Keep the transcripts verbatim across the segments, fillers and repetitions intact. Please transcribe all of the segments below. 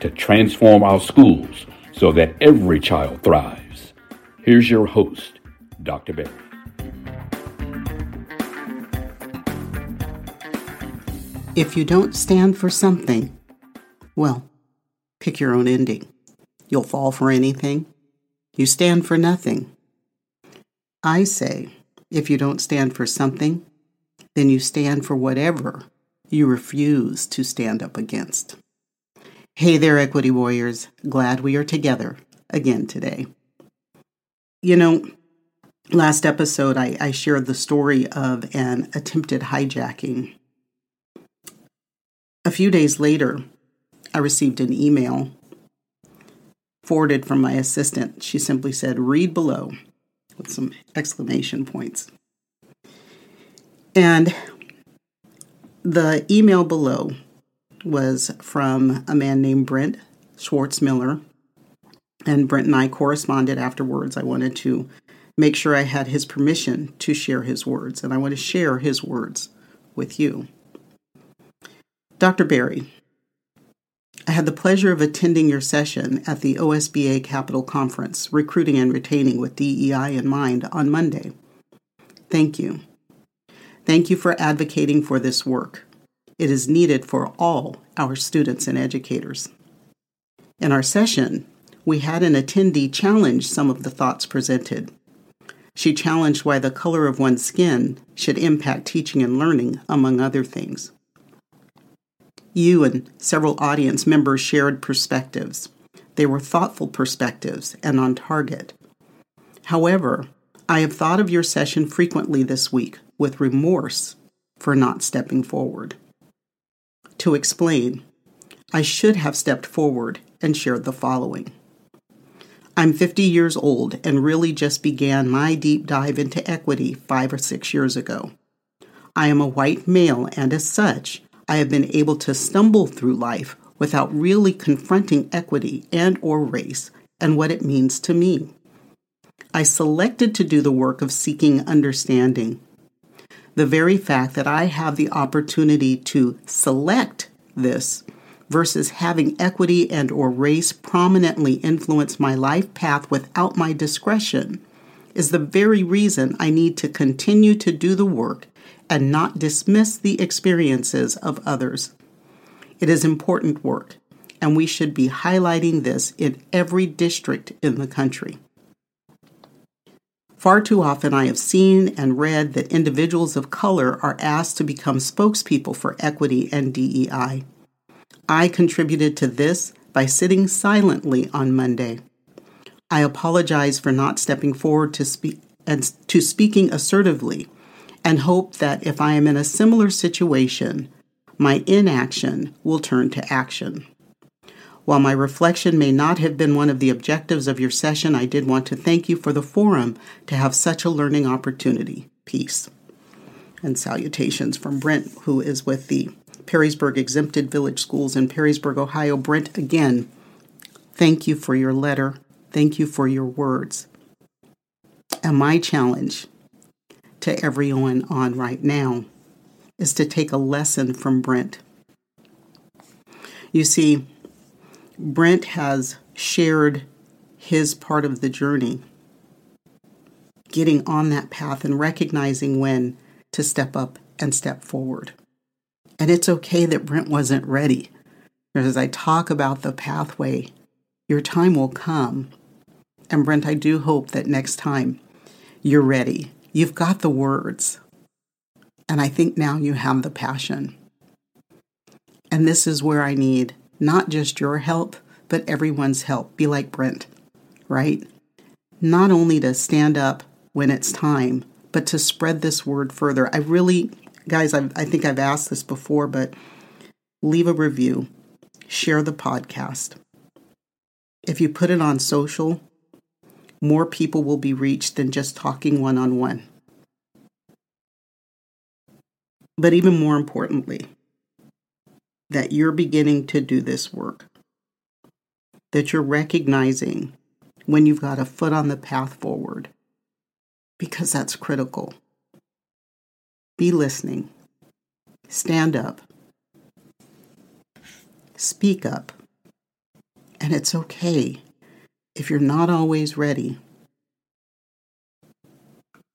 to transform our schools so that every child thrives. Here's your host, Doctor Berry. If you don't stand for something, well, pick your own ending. You'll fall for anything. You stand for nothing. I say, if you don't stand for something, then you stand for whatever you refuse to stand up against. Hey there, Equity Warriors. Glad we are together again today. You know, last episode I, I shared the story of an attempted hijacking. A few days later, I received an email forwarded from my assistant. She simply said, "Read below," with some exclamation points. And the email below was from a man named Brent Schwartz Miller. And Brent and I corresponded afterwards. I wanted to make sure I had his permission to share his words, and I want to share his words with you. Doctor Berry, I had the pleasure of attending your session at the O S B A Capital Conference, Recruiting and Retaining with D E I in Mind, on Monday. Thank you. Thank you for advocating for this work. It is needed for all our students and educators. In our session, we had an attendee challenge some of the thoughts presented. She challenged why the color of one's skin should impact teaching and learning, among other things. You and several audience members shared perspectives. They were thoughtful perspectives and on target. However, I have thought of your session frequently this week with remorse for not stepping forward. To explain, I should have stepped forward and shared the following. I'm fifty years old and really just began my deep dive into equity five or six years ago. I am a white male, and as such, I have been able to stumble through life without really confronting equity and or race and what it means to me. I selected to do the work of seeking understanding. The very fact that I have the opportunity to select this versus having equity and or race prominently influence my life path without my discretion is the very reason I need to continue to do the work and not dismiss the experiences of others. It is important work, and we should be highlighting this in every district in the country. Far too often I have seen and read that individuals of color are asked to become spokespeople for equity and D E I. I contributed to this by sitting silently on Monday. I apologize for not stepping forward to speak and to speaking assertively, and hope that if I am in a similar situation, my inaction will turn to action. While my reflection may not have been one of the objectives of your session, I did want to thank you for the forum to have such a learning opportunity. Peace. And salutations from Brent, who is with the Perrysburg Exempted Village Schools in Perrysburg, Ohio. Brent, again, thank you for your letter. Thank you for your words. And my challenge to everyone on right now is to take a lesson from Brent. You see, Brent has shared his part of the journey, getting on that path and recognizing when to step up and step forward. And it's okay that Brent wasn't ready. As I talk about the pathway, your time will come. And Brent, I do hope that next time you're ready. You've got the words. And I think now you have the passion. And this is where I need not just your help, but everyone's help. Be like Brent, right? Not only to stand up when it's time, but to spread this word further. I really, guys, I've, I think I've asked this before, but leave a review, share the podcast. If you put it on social, more people will be reached than just talking one-on-one. But even more importantly, that you're beginning to do this work, that you're recognizing when you've got a foot on the path forward, because that's critical. Be listening. Stand up. Speak up. And it's okay if you're not always ready.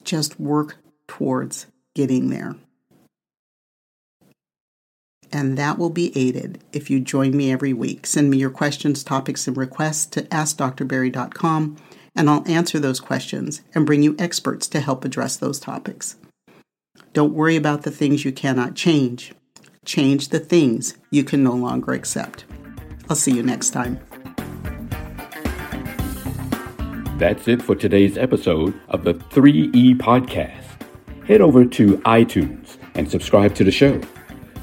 Just work towards getting there. And that will be aided if you join me every week. Send me your questions, topics, and requests to ask dr berry dot com, and I'll answer those questions and bring you experts to help address those topics. Don't worry about the things you cannot change. Change the things you can no longer accept. I'll see you next time. That's it for today's episode of the three E Podcast. Head over to iTunes and subscribe to the show.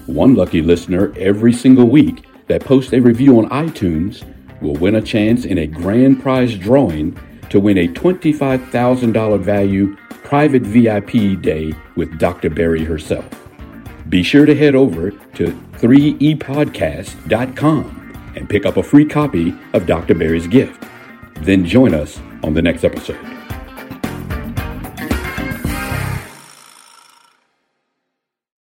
One lucky listener every single week that posts a review on iTunes will win a chance in a grand prize drawing to win a twenty-five thousand dollars value private V I P day with Doctor Berry herself. Be sure to head over to three e podcast dot com and pick up a free copy of Doctor Berry's gift. Then join us on the next episode.